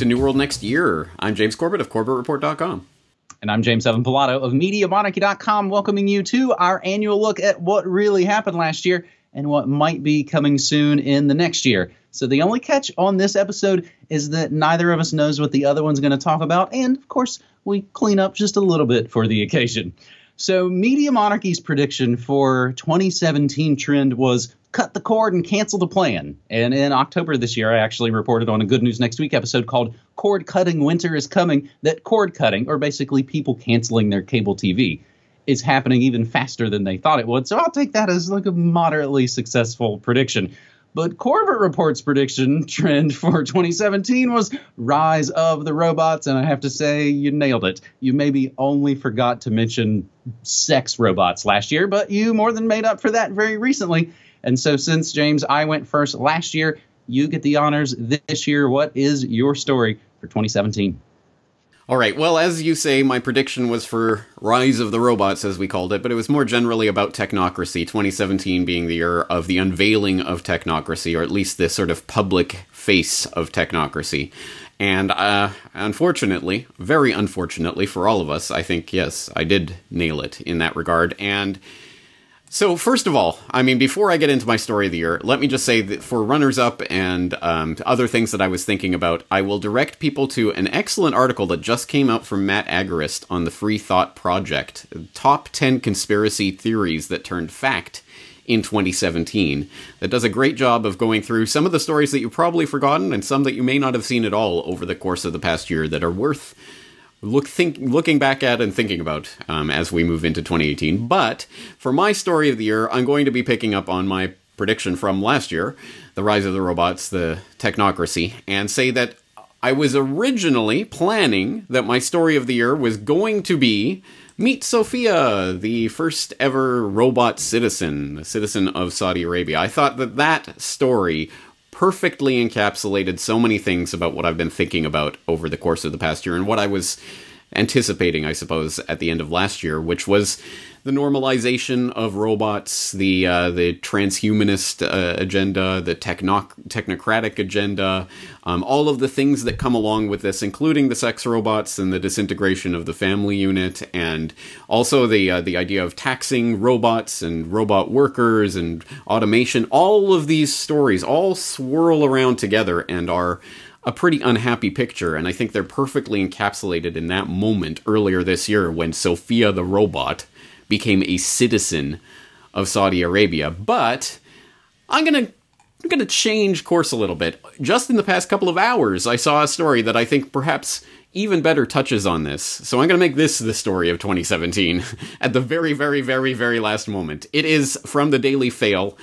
to New World next year. I'm James Corbett of CorbettReport.com. And I'm James Evan Pilato of MediaMonarchy.com, welcoming you to our annual look at what really happened last year and what might be coming soon in the next year. So the only catch on this episode is that neither of us knows what the other one's going to talk about, and, of course, we clean up just a little bit for the occasion. So Media Monarchy's prediction for 2017 trend was cut the cord and cancel the plan. And in October this year, I actually reported on a Good News Next Week episode called Cord Cutting Winter is Coming, that cord cutting, or basically people canceling their cable TV, is happening even faster than they thought it would. So I'll take that as like a moderately successful prediction. But Corbett Report's prediction trend for 2017 was rise of the robots, and I have to say you nailed it. You maybe only forgot to mention sex robots last year, but you more than made up for that very recently. And so since, James, I went first last year, you get the honors this year. What is your story for 2017? All right. Well, as you say, my prediction was for Rise of the Robots, as we called it, but it was more generally about technocracy, 2017 being the year of the unveiling of technocracy, or at least the sort of public face of technocracy. And unfortunately, very unfortunately for all of us, I think, yes, I did nail it in that regard. And so first of all, I mean, before I get into my story of the year, let me just say that for runners-up and other things that I was thinking about, I will direct people to an excellent article that just came out from Matt Agorist on the Free Thought Project, Top 10 Conspiracy Theories That Turned Fact in 2017, that does a great job of going through some of the stories that you've probably forgotten and some that you may not have seen at all over the course of the past year that are worth looking back at and thinking about as we move into 2018. But for my story of the year, I'm going to be picking up on my prediction from last year, the rise of the robots, the technocracy, and say that I was originally planning that my story of the year was going to be meet Sophia, the first ever robot citizen, a citizen of Saudi Arabia. I thought that that story perfectly encapsulated so many things about what I've been thinking about over the course of the past year and what I was anticipating, I suppose, at the end of last year, which was the normalization of robots, the transhumanist agenda, the technocratic agenda, all of the things that come along with this, including the sex robots and the disintegration of the family unit, and also the idea of taxing robots and robot workers and automation. All of these stories all swirl around together and are a pretty unhappy picture, and I think they're perfectly encapsulated in that moment earlier this year when Sophia the robot became a citizen of Saudi Arabia. But I'm gonna change course a little bit. Just in the past couple of hours, I saw a story that I think perhaps even better touches on this. So I'm gonna make this the story of 2017 at the very, very, very, very last moment. It is from the Daily Fail.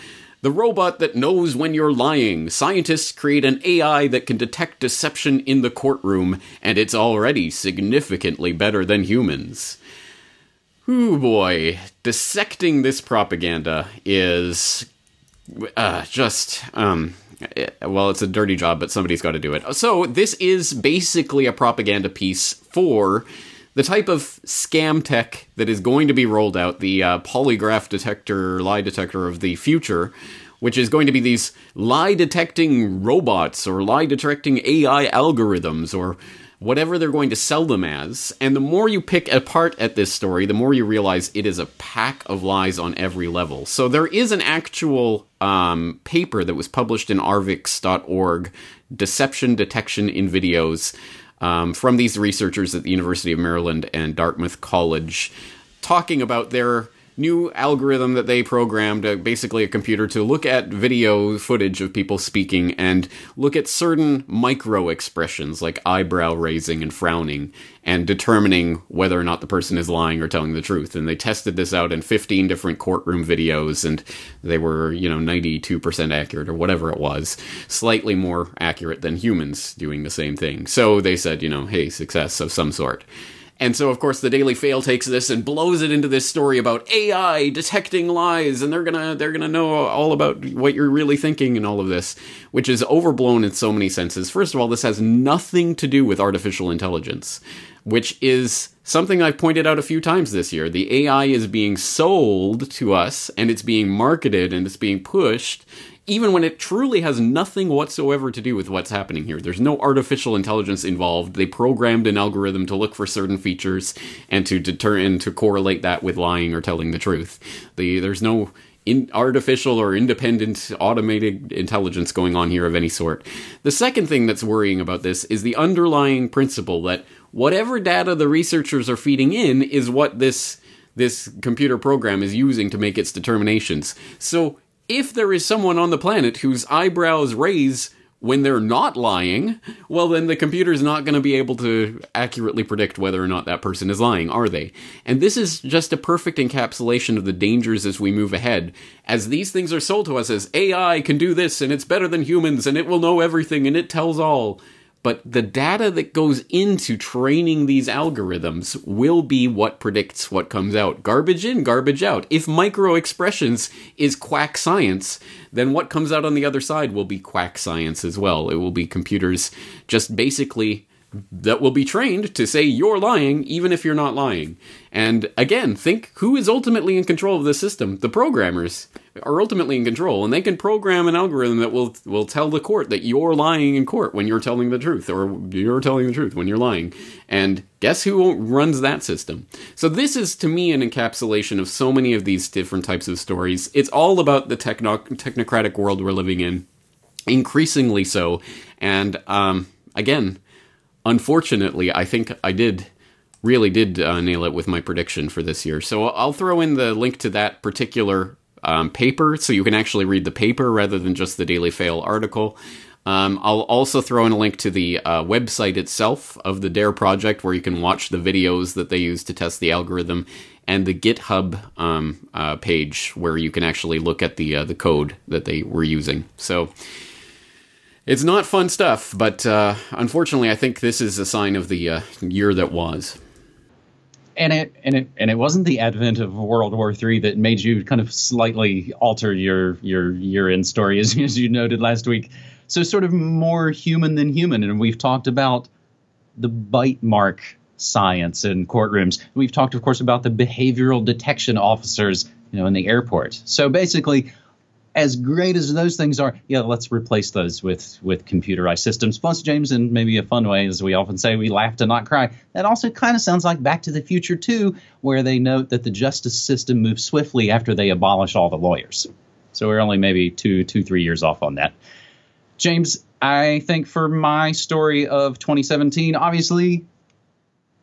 The robot that knows when you're lying. Scientists create an AI that can detect deception in the courtroom, and it's already significantly better than humans. Ooh, boy. Dissecting this propaganda is well, it's a dirty job, but somebody's got to do it. So this is basically a propaganda piece for the type of scam tech that is going to be rolled out, the polygraph detector, lie detector of the future, which is going to be these lie-detecting robots or lie-detecting AI algorithms or whatever they're going to sell them as. And the more you pick apart at this story, the more you realize it is a pack of lies on every level. So there is an actual paper that was published in arxiv.org, Deception Detection in Videos, from these researchers at the University of Maryland and Dartmouth College, talking about their new algorithm that they programmed, basically a computer, to look at video footage of people speaking and look at certain micro-expressions like eyebrow raising and frowning and determining whether or not the person is lying or telling the truth. And they tested this out in 15 different courtroom videos, and they were, 92% accurate or whatever it was, slightly more accurate than humans doing the same thing. So they said, hey, success of some sort. And so, of course, the Daily Fail takes this and blows it into this story about AI detecting lies, and they're gonna know all about what you're really thinking and all of this, which is overblown in so many senses. First of all, this has nothing to do with artificial intelligence, which is something I've pointed out a few times this year. The AI is being sold to us, and it's being marketed, and it's being pushed even when it truly has nothing whatsoever to do with what's happening here. There's no artificial intelligence involved. They programmed an algorithm to look for certain features and to deter and to correlate that with lying or telling the truth. There's no artificial or independent automated intelligence going on here of any sort. The second thing that's worrying about this is the underlying principle that whatever data the researchers are feeding in is what this computer program is using to make its determinations. So if there is someone on the planet whose eyebrows raise when they're not lying, well, then the computer's not going to be able to accurately predict whether or not that person is lying, are they? And this is just a perfect encapsulation of the dangers as we move ahead, as these things are sold to us as AI can do this, and it's better than humans, and it will know everything, and it tells all. But the data that goes into training these algorithms will be what predicts what comes out. Garbage in, garbage out. If micro-expressions is quack science, then what comes out on the other side will be quack science as well. It will be computers just basically that will be trained to say you're lying even if you're not lying. And again, think who is ultimately in control of the system. The programmers are ultimately in control, and they can program an algorithm that will tell the court that you're lying in court when you're telling the truth, or you're telling the truth when you're lying. And guess who runs that system? So this is, to me, an encapsulation of so many of these different types of stories. It's all about the technocratic world we're living in, increasingly so. And again, unfortunately, I think I really did nail it with my prediction for this year. So I'll throw in the link to that particular paper, so you can actually read the paper rather than just the Daily Fail article. I'll also throw in a link to the website itself of the DARE project, where you can watch the videos that they use to test the algorithm, and the GitHub page where you can actually look at the code that they were using. So it's not fun stuff, but unfortunately, I think this is a sign of the year that was. And it wasn't the advent of World War III that made you kind of slightly alter your year-end story, as you noted last week. So sort of more human than human, and we've talked about the bite mark science in courtrooms. We've talked, of course, about the behavioral detection officers, in the airport. So basically, as great as those things are, let's replace those with computerized systems. Plus, James, in maybe a fun way, as we often say, we laugh to not cry. That also kind of sounds like Back to the Future 2, where they note that the justice system moves swiftly after they abolish all the lawyers. So we're only maybe three years off on that. James, I think for my story of 2017, obviously,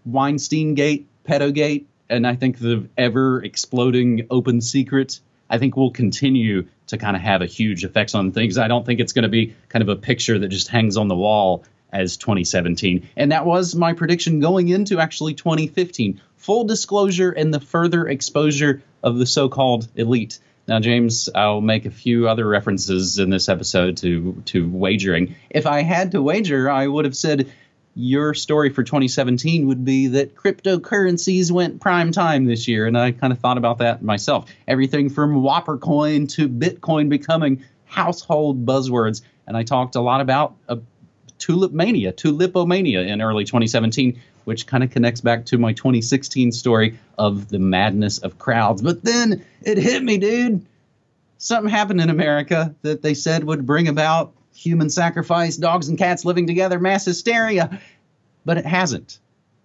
Weinstein Gate, Pedogate, and I think the ever-exploding open secret, I think we'll continue to kind of have a huge effects on things. I don't think it's going to be kind of a picture that just hangs on the wall as 2017. And that was my prediction going into actually 2015. Full disclosure and the further exposure of the so-called elite. Now, James, I'll make a few other references in this episode to wagering. If I had to wager, I would have said your story for 2017 would be that cryptocurrencies went prime time this year, and I kind of thought about that myself. Everything from Whoppercoin to Bitcoin becoming household buzzwords, and I talked a lot about tulipomania in early 2017, which kind of connects back to my 2016 story of the madness of crowds. But then it hit me, dude. Something happened in America that they said would bring about human sacrifice, dogs and cats living together, mass hysteria. But it hasn't.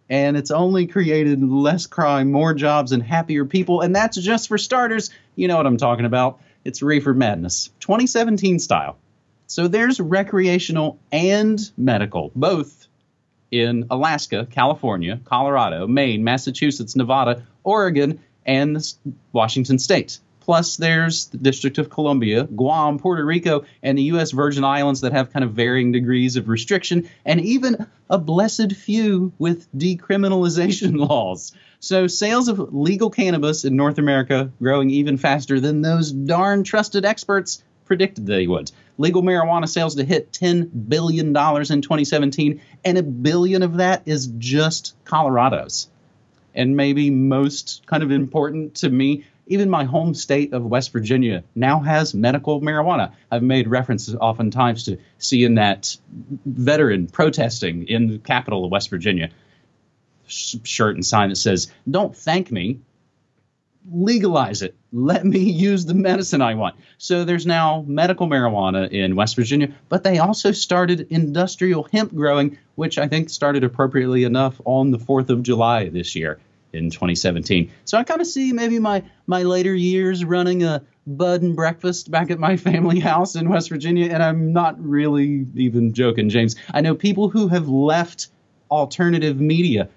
And it's only created less crime, more jobs, and happier people. And that's just for starters. You know what I'm talking about. It's reefer madness, 2017 style. So there's recreational and medical, both in Alaska, California, Colorado, Maine, Massachusetts, Nevada, Oregon, and Washington State. Plus, there's the District of Columbia, Guam, Puerto Rico, and the U.S. Virgin Islands that have kind of varying degrees of restriction, and even a blessed few with decriminalization laws. So sales of legal cannabis in North America growing even faster than those darn trusted experts predicted they would. Legal marijuana sales to hit $10 billion in 2017, and $1 billion of that is just Colorado's. And maybe most kind of important to me, even my home state of West Virginia now has medical marijuana. I've made references oftentimes to seeing that veteran protesting in the capital of West Virginia. Shirt and sign that says, "Don't thank me." legalize it. Let me use the medicine I want. So there's now medical marijuana in West Virginia, but they also started industrial hemp growing, which I think started appropriately enough on the 4th of July this year in 2017. So I kind of see maybe my later years running a bud and breakfast back at my family house in West Virginia, and I'm not really even joking, James. I know people who have left alternative media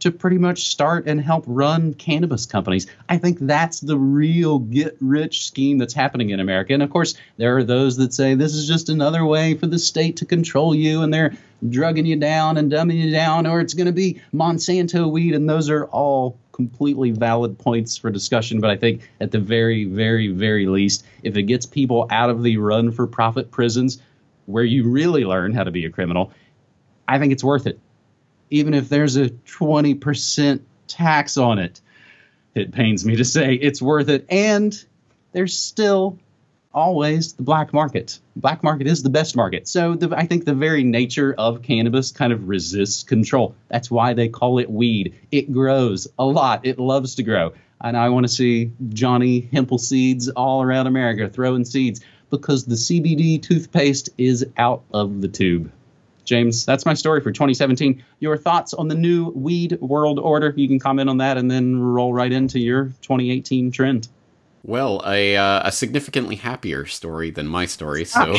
to pretty much start and help run cannabis companies. I think that's the real get-rich scheme that's happening in America. And, of course, there are those that say this is just another way for the state to control you, and they're drugging you down and dumbing you down, or it's going to be Monsanto weed, and those are all completely valid points for discussion. But I think at the very, very, very least, if it gets people out of the run-for-profit prisons where you really learn how to be a criminal, I think it's worth it. Even if there's a 20% tax on it, it pains me to say it's worth it. And there's still always the black market. Black market is the best market. So I think the very nature of cannabis kind of resists control. That's why they call it weed. It grows a lot. It loves to grow. And I want to see Johnny Hempel seeds all around America throwing seeds because the CBD toothpaste is out of the tube. James, that's my story for 2017. Your thoughts on the new weed world order? You can comment on that and then roll right into your 2018 trend. Well, a significantly happier story than my story, so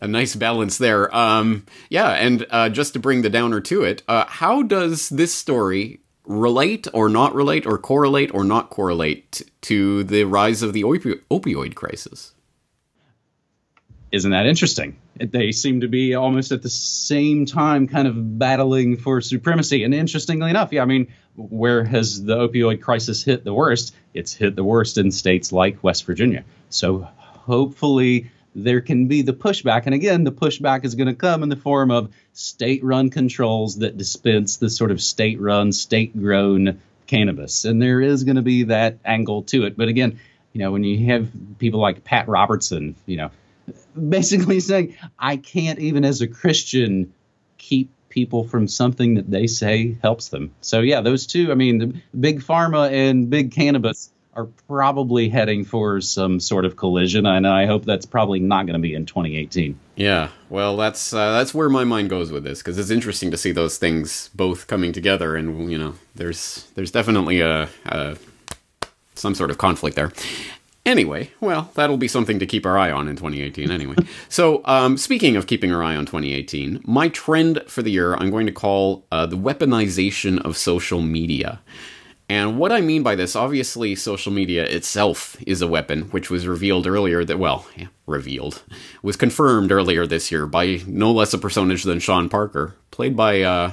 a nice balance there. And just to bring the downer to it, how does this story relate or not relate or correlate or not correlate to the rise of the opioid crisis? Isn't that interesting? They seem to be almost at the same time kind of battling for supremacy. And interestingly enough, where has the opioid crisis hit the worst? It's hit the worst in states like West Virginia. So hopefully there can be the pushback. And again, the pushback is going to come in the form of state-run controls that dispense this sort of state-run, state-grown cannabis. And there is going to be that angle to it. But again, when you have people like Pat Robertson, basically saying, I can't even as a Christian keep people from something that they say helps them. So, yeah, those two, the big pharma and big cannabis are probably heading for some sort of collision, and I hope that's probably not going to be in 2018. Yeah, well, that's where my mind goes with this, because it's interesting to see those things both coming together, and, there's definitely some sort of conflict there. Anyway, well, that'll be something to keep our eye on in 2018 anyway. So, speaking of keeping our eye on 2018, my trend for the year I'm going to call the weaponization of social media. And what I mean by this, obviously, social media itself is a weapon, which was confirmed earlier this year by no less a personage than Sean Parker, played by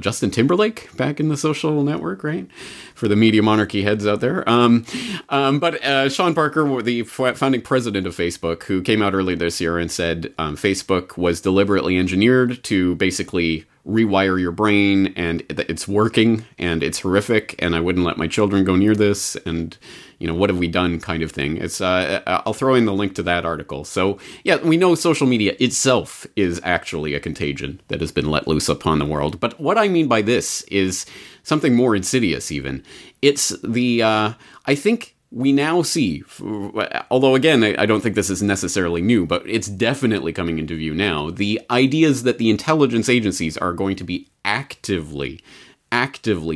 Justin Timberlake back in The Social Network, right? For the Media Monarchy heads out there. But Sean Parker, the founding president of Facebook, who came out early this year and said Facebook was deliberately engineered to basically rewire your brain, and it's working, and it's horrific, and I wouldn't let my children go near this, and, what have we done kind of thing. It's I'll throw in the link to that article. So, yeah, we know social media itself is actually a contagion that has been let loose upon the world. But what I mean by this is something more insidious even. It's the, I think we now see, although again, I don't think this is necessarily new, but it's definitely coming into view now, the ideas that the intelligence agencies are going to be actively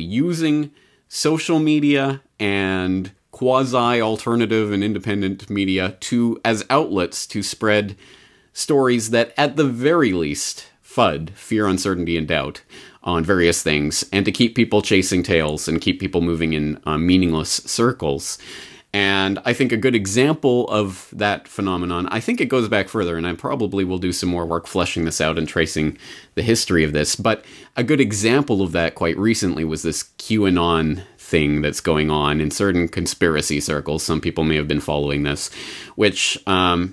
using social media and quasi-alternative and independent media as outlets to spread stories that, at the very least, FUD, fear, uncertainty, and doubt, on various things, and to keep people chasing tails and keep people moving in meaningless circles. And I think a good example of that phenomenon, I think it goes back further, and I probably will do some more work fleshing this out and tracing the history of this, but a good example of that quite recently was this QAnon thing that's going on in certain conspiracy circles. Some people may have been following this, which I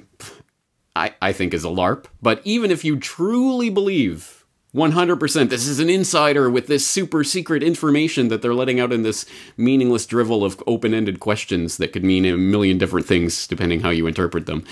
think is a LARP. But even if you truly believe 100%, this is an insider with this super secret information that they're letting out in this meaningless drivel of open-ended questions that could mean a million different things depending how you interpret them.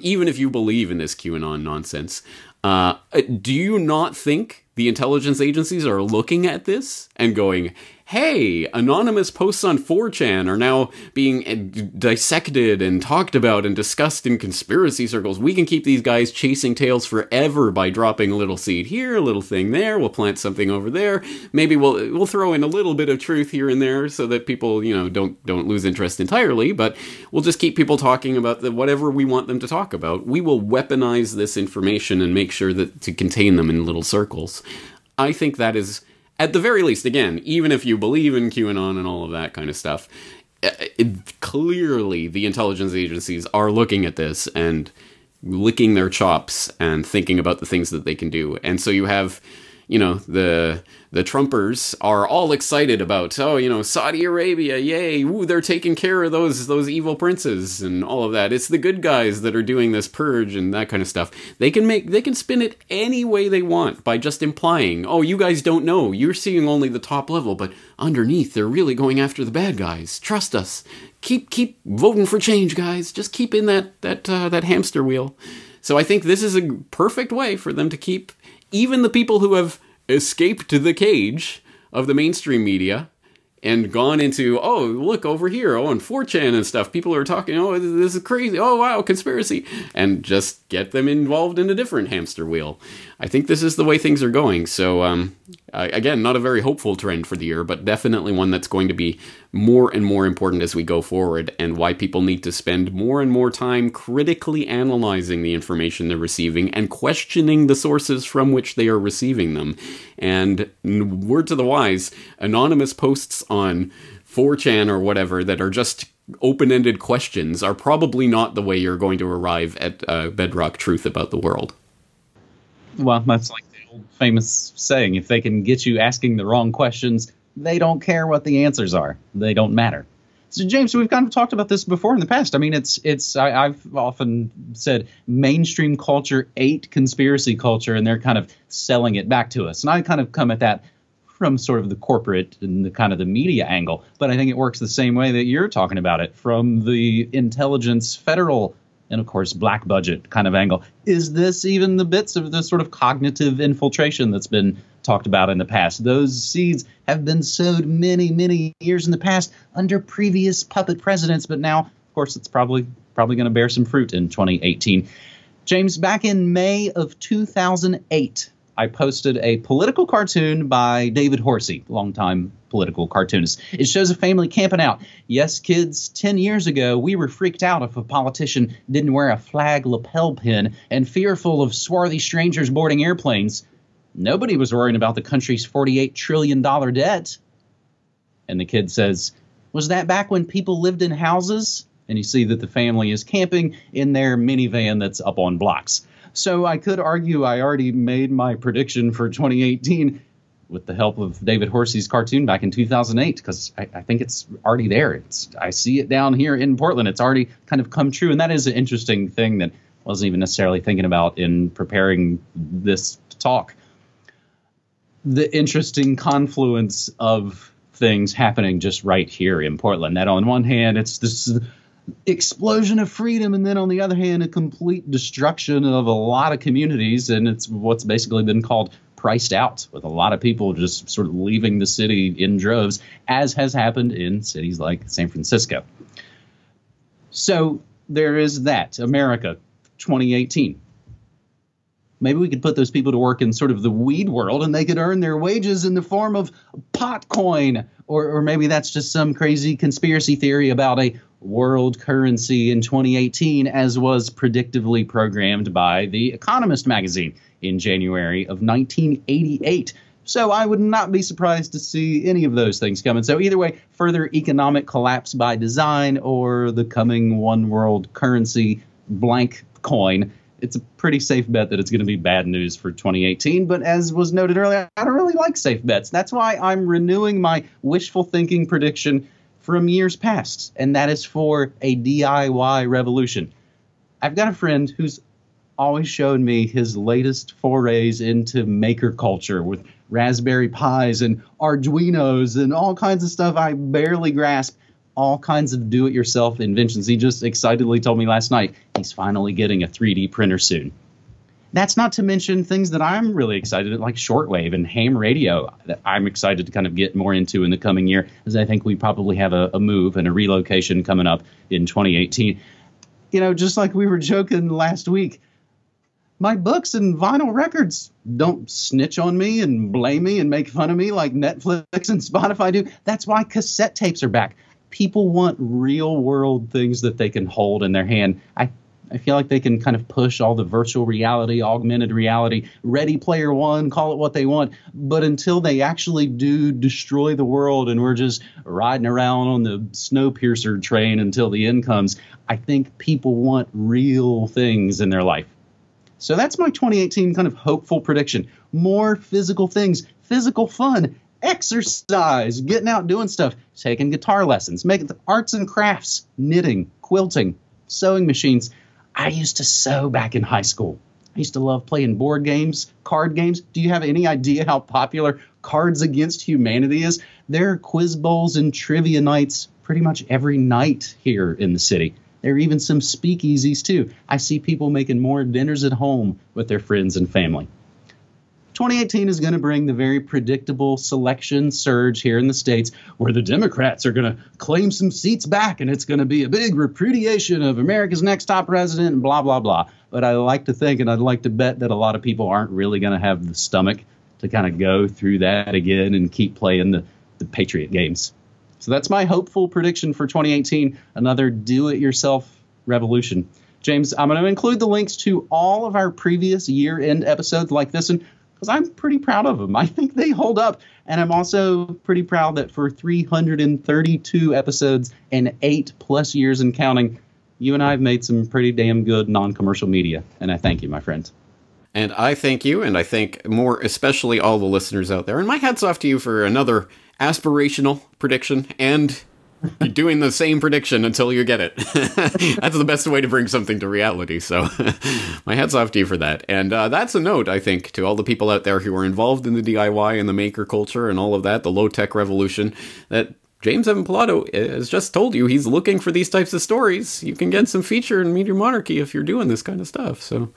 Even if you believe in this QAnon nonsense, do you not think the intelligence agencies are looking at this and going, hey, anonymous posts on 4chan are now being dissected and talked about and discussed in conspiracy circles. We can keep these guys chasing tails forever by dropping a little seed here, a little thing there. We'll plant something over there. Maybe we'll throw in a little bit of truth here and there so that people, you know, don't lose interest entirely. But we'll just keep people talking about whatever we want them to talk about. We will weaponize this information and make sure that to contain them in little circles. I think that is, at the very least, again, even if you believe in QAnon and all of that kind of stuff, clearly the intelligence agencies are looking at this and licking their chops and thinking about the things that they can do. And so you have, you know, the Trumpers are all excited about, oh, you know, Saudi Arabia, yay, ooh, they're taking care of those evil princes and all of that. It's the good guys that are doing this purge and that kind of stuff. They can spin it any way they want by just implying, oh, you guys don't know, you're seeing only the top level, but underneath they're really going after the bad guys. Trust us. Keep voting for change, guys. Just keep in that hamster wheel. So I think this is a perfect way for them to keep even the people who have escaped the cage of the mainstream media and gone into, oh, look over here, oh, on 4chan and stuff, people are talking, oh, this is crazy, oh, wow, conspiracy, and just get them involved in a different hamster wheel. I think this is the way things are going. So, again, not a very hopeful trend for the year, but definitely one that's going to be more and more important as we go forward, and why people need to spend more and more time critically analyzing the information they're receiving and questioning the sources from which they are receiving them. And word to the wise, anonymous posts on 4chan or whatever that are just open-ended questions are probably not the way you're going to arrive at bedrock truth about the world. Well, that's like the old famous saying, if they can get you asking the wrong questions, they don't care what the answers are. They don't matter. So, James, we've kind of talked about this before in the past. I mean, I've often said mainstream culture ate conspiracy culture, and they're kind of selling it back to us. And I kind of come at that from sort of the corporate and the kind of the media angle. But I think it works the same way that you're talking about it, from the intelligence federal and, of course, black budget kind of angle. Is this even the bits of the sort of cognitive infiltration that's been talked about in the past? Those seeds have been sowed many, many years in the past under previous puppet presidents. But now, of course, it's probably going to bear some fruit in 2018. James, back in May of 2008, I posted a political cartoon by David Horsey, longtime political cartoonist. It shows a family camping out. Yes, kids, 10 years ago, we were freaked out if a politician didn't wear a flag lapel pin and fearful of swarthy strangers boarding airplanes. Nobody was worrying about the country's $48 trillion debt. And the kid says, was that back when people lived in houses? And you see that the family is camping in their minivan that's up on blocks. So I could argue I already made my prediction for 2018 with the help of David Horsey's cartoon back in 2008, because I think it's already there. I see it down here in Portland. It's already kind of come true. And that is an interesting thing that I wasn't even necessarily thinking about in preparing this talk. The interesting confluence of things happening just right here in Portland. That on one hand, it's this explosion of freedom, and then on the other hand, a complete destruction of a lot of communities, and it's what's basically been called priced out, with a lot of people just sort of leaving the city in droves, as has happened in cities like San Francisco. So there is that. America 2018. Maybe we could put those people to work in sort of the weed world, and they could earn their wages in the form of Potcoin, or maybe that's just some crazy conspiracy theory about a world currency in 2018, as was predictively programmed by The Economist magazine in January of 1988. So I would not be surprised to see any of those things coming. So either way, further economic collapse by design, or the coming one world currency blank coin. It's a pretty safe bet that it's going to be bad news for 2018. But as was noted earlier, I don't really like safe bets. That's why I'm renewing my wishful thinking prediction from years past, and that is for a DIY revolution. I've got a friend who's always shown me his latest forays into maker culture with Raspberry Pis and Arduinos and all kinds of stuff I barely grasp. All kinds of do-it-yourself inventions. He just excitedly told me last night he's finally getting a 3D printer soon. That's not to mention things that I'm really excited about, like shortwave and ham radio, that I'm excited to kind of get more into in the coming year, as I think we probably have a move and a relocation coming up in 2018. You know, just like we were joking last week, my books and vinyl records don't snitch on me and blame me and make fun of me like Netflix and Spotify do. That's why cassette tapes are back. People want real world things that they can hold in their hand. I feel like they can kind of push all the virtual reality, augmented reality, Ready Player One, call it what they want. But until they actually do destroy the world and we're just riding around on the Snowpiercer train until the end comes, I think people want real things in their life. So that's my 2018 kind of hopeful prediction. More physical things, physical fun, exercise, getting out doing stuff, taking guitar lessons, making arts and crafts, knitting, quilting, sewing machines. I used to sew back in high school. I used to love playing board games, card games. Do you have any idea how popular Cards Against Humanity is? There are quiz bowls and trivia nights pretty much every night here in the city. There are even some speakeasies, too. I see people making more dinners at home with their friends and family. 2018 is going to bring the very predictable selection surge here in the States where the Democrats are going to claim some seats back, and it's going to be a big repudiation of America's next top president and blah, blah, blah. But I like to think and I'd like to bet that a lot of people aren't really going to have the stomach to kind of go through that again and keep playing the Patriot games. So that's my hopeful prediction for 2018, another do-it-yourself revolution. James, I'm going to include the links to all of our previous year-end episodes like this one because I'm pretty proud of them. I think they hold up. And I'm also pretty proud that for 332 episodes and 8+ years and counting, you and I have made some pretty damn good non-commercial media. And I thank you, my friend. And I thank you, and I thank more especially all the listeners out there. And my hat's off to you for another aspirational prediction, and you're doing the same prediction until you get it. That's the best way to bring something to reality, so my hat's off to you for that. And that's a note, I think, to all the people out there who are involved in the DIY and the maker culture and all of that, the low-tech revolution, that James Evan Pilato has just told you he's looking for these types of stories. You can get some feature in Meteor Monarchy if you're doing this kind of stuff. So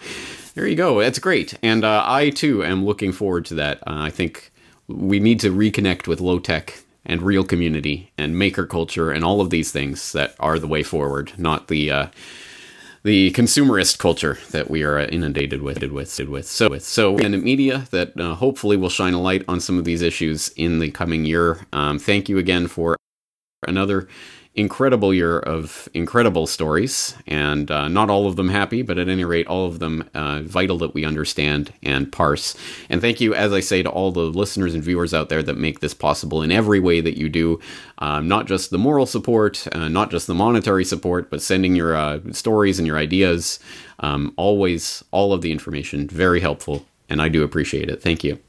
there you go. That's great. And I, too, am looking forward to that. I think we need to reconnect with low-tech and real community and maker culture and all of these things that are the way forward, not the consumerist culture that we are inundated with. So in the media that hopefully will shine a light on some of these issues in the coming year. Thank you again for another incredible year of incredible stories, and not all of them happy, but at any rate, all of them vital that we understand and parse. And thank you, as I say, to all the listeners and viewers out there that make this possible in every way that you do, not just the moral support, not just the monetary support, but sending your stories and your ideas, always all of the information, very helpful, and I do appreciate it. Thank you.